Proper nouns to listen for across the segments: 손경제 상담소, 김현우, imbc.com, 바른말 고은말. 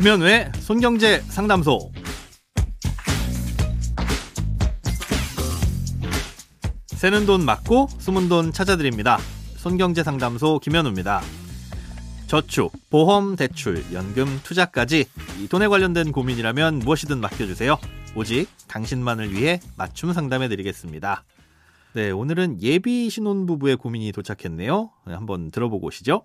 김현우의 손경제 상담소. 새는 돈 막고 숨은 돈 찾아드립니다. 손경제 상담소 김현우입니다. 저축, 보험, 대출, 연금, 투자까지 이 돈에 관련된 고민이라면 무엇이든 맡겨주세요. 오직 당신만을 위해 맞춤 상담해드리겠습니다. 네, 오늘은 예비 신혼부부의 고민이 도착했네요. 한번 들어보고 오시죠.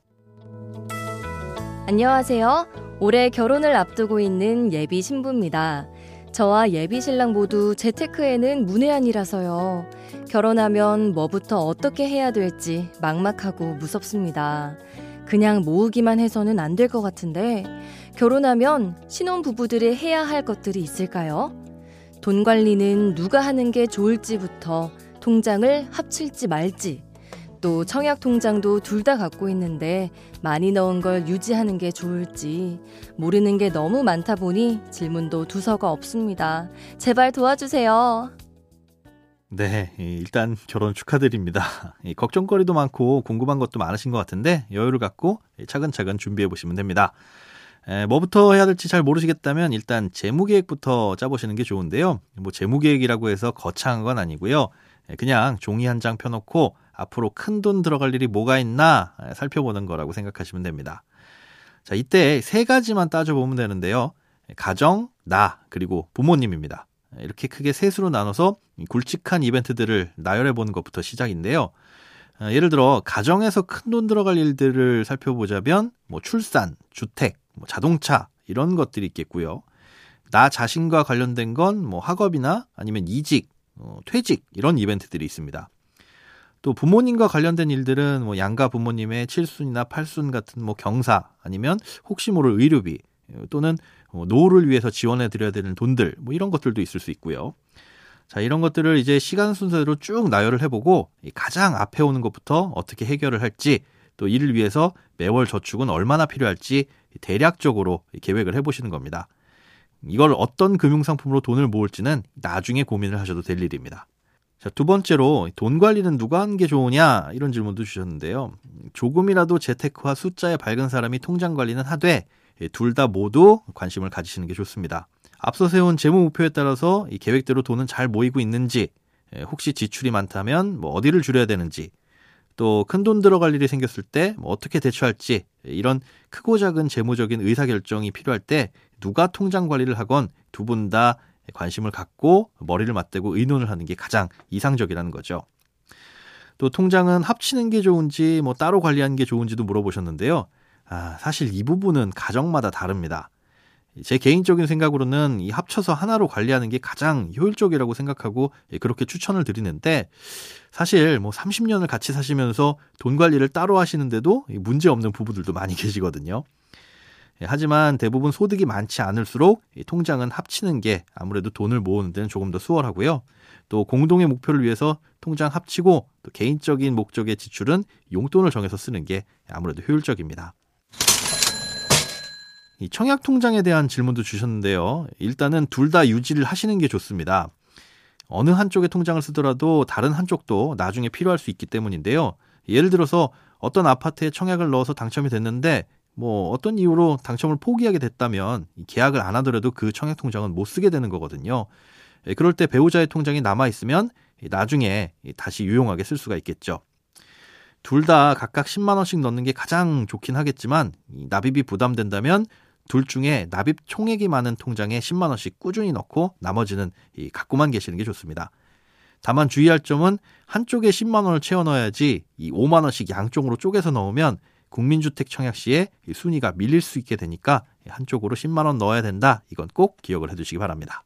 안녕하세요. 올해 결혼을 앞두고 있는 예비 신부입니다. 저와 예비 신랑 모두 재테크에는 문외한이라서요. 결혼하면 뭐부터 어떻게 해야 될지 막막하고 무섭습니다. 그냥 모으기만 해서는 안 될 것 같은데 결혼하면 신혼부부들이 해야 할 것들이 있을까요? 돈 관리는 누가 하는 게 좋을지부터 통장을 합칠지 말지, 또 청약통장도 둘 다 갖고 있는데 많이 넣은 걸 유지하는 게 좋을지 모르는 게 너무 많다 보니 질문도 두서가 없습니다. 제발 도와주세요. 네, 일단 결혼 축하드립니다. 걱정거리도 많고 궁금한 것도 많으신 것 같은데 여유를 갖고 차근차근 준비해 보시면 됩니다. 뭐부터 해야 될지 잘 모르시겠다면 일단 재무계획부터 짜보시는 게 좋은데요. 재무계획이라고 해서 거창한 건 아니고요. 그냥 종이 한 장 펴놓고 앞으로 큰 돈 들어갈 일이 뭐가 있나 살펴보는 거라고 생각하시면 됩니다. 자, 이때 세 가지만 따져보면 되는데요. 가정, 나, 그리고 부모님입니다. 이렇게 크게 셋으로 나눠서 굵직한 이벤트들을 나열해보는 것부터 시작인데요. 예를 들어 가정에서 큰 돈 들어갈 일들을 살펴보자면 출산, 주택, 자동차 이런 것들이 있겠고요. 나 자신과 관련된 건 학업이나 아니면 이직, 퇴직 이런 이벤트들이 있습니다. 또 부모님과 관련된 일들은 양가 부모님의 칠순이나 팔순 같은 경사 아니면 혹시 모를 의료비 또는 노후를 위해서 지원해드려야 되는 돈들 이런 것들도 있을 수 있고요. 자, 이런 것들을 이제 시간 순서대로 쭉 나열을 해보고 가장 앞에 오는 것부터 어떻게 해결을 할지, 또 이를 위해서 매월 저축은 얼마나 필요할지 대략적으로 계획을 해보시는 겁니다. 이걸 어떤 금융상품으로 돈을 모을지는 나중에 고민을 하셔도 될 일입니다. 자, 두 번째로 돈 관리는 누가 하는 게 좋으냐 이런 질문도 주셨는데요. 조금이라도 재테크와 숫자에 밝은 사람이 통장 관리는 하되 둘 다 모두 관심을 가지시는 게 좋습니다. 앞서 세운 재무 목표에 따라서 이 계획대로 돈은 잘 모이고 있는지, 혹시 지출이 많다면 어디를 줄여야 되는지, 또 큰 돈 들어갈 일이 생겼을 때 어떻게 대처할지, 이런 크고 작은 재무적인 의사결정이 필요할 때 누가 통장 관리를 하건 두 분 다 관심을 갖고 머리를 맞대고 의논을 하는 게 가장 이상적이라는 거죠. 또 통장은 합치는 게 좋은지 따로 관리하는 게 좋은지도 물어보셨는데요. 사실 이 부분은 가정마다 다릅니다. 제 개인적인 생각으로는 이 합쳐서 하나로 관리하는 게 가장 효율적이라고 생각하고 그렇게 추천을 드리는데, 사실 30년을 같이 사시면서 돈 관리를 따로 하시는데도 문제없는 부부들도 많이 계시거든요. 하지만 대부분 소득이 많지 않을수록 통장은 합치는 게 아무래도 돈을 모으는 데는 조금 더 수월하고요. 또 공동의 목표를 위해서 통장 합치고 또 개인적인 목적의 지출은 용돈을 정해서 쓰는 게 아무래도 효율적입니다. 이 청약통장에 대한 질문도 주셨는데요. 일단은 둘 다 유지를 하시는 게 좋습니다. 어느 한쪽의 통장을 쓰더라도 다른 한쪽도 나중에 필요할 수 있기 때문인데요. 예를 들어서 어떤 아파트에 청약을 넣어서 당첨이 됐는데 어떤 이유로 당첨을 포기하게 됐다면 계약을 안 하더라도 그 청약통장은 못 쓰게 되는 거거든요. 그럴 때 배우자의 통장이 남아있으면 나중에 다시 유용하게 쓸 수가 있겠죠. 둘 다 각각 10만 원씩 넣는 게 가장 좋긴 하겠지만 납입이 부담된다면 둘 중에 납입 총액이 많은 통장에 10만 원씩 꾸준히 넣고 나머지는 갖고만 계시는 게 좋습니다. 다만 주의할 점은 한쪽에 10만 원을 채워 넣어야지 5만 원씩 양쪽으로 쪼개서 넣으면 국민주택 청약 시에 순위가 밀릴 수 있게 되니까 한쪽으로 10만 원 넣어야 된다. 이건 꼭 기억을 해두시기 바랍니다.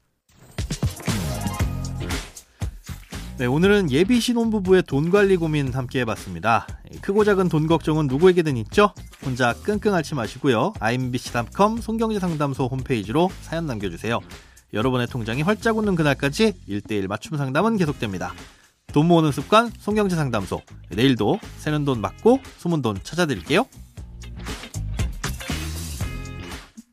네, 오늘은 예비 신혼부부의 돈 관리 고민 함께 해봤습니다. 크고 작은 돈 걱정은 누구에게든 있죠? 혼자 끙끙 앓지 마시고요. imbc.com 손경제 상담소 홈페이지로 사연 남겨주세요. 여러분의 통장이 활짝 웃는 그날까지 1:1 맞춤 상담은 계속됩니다. 돈 모으는 습관 손경제 상담소. 내일도 새는 돈 막고 숨은 돈 찾아드릴게요.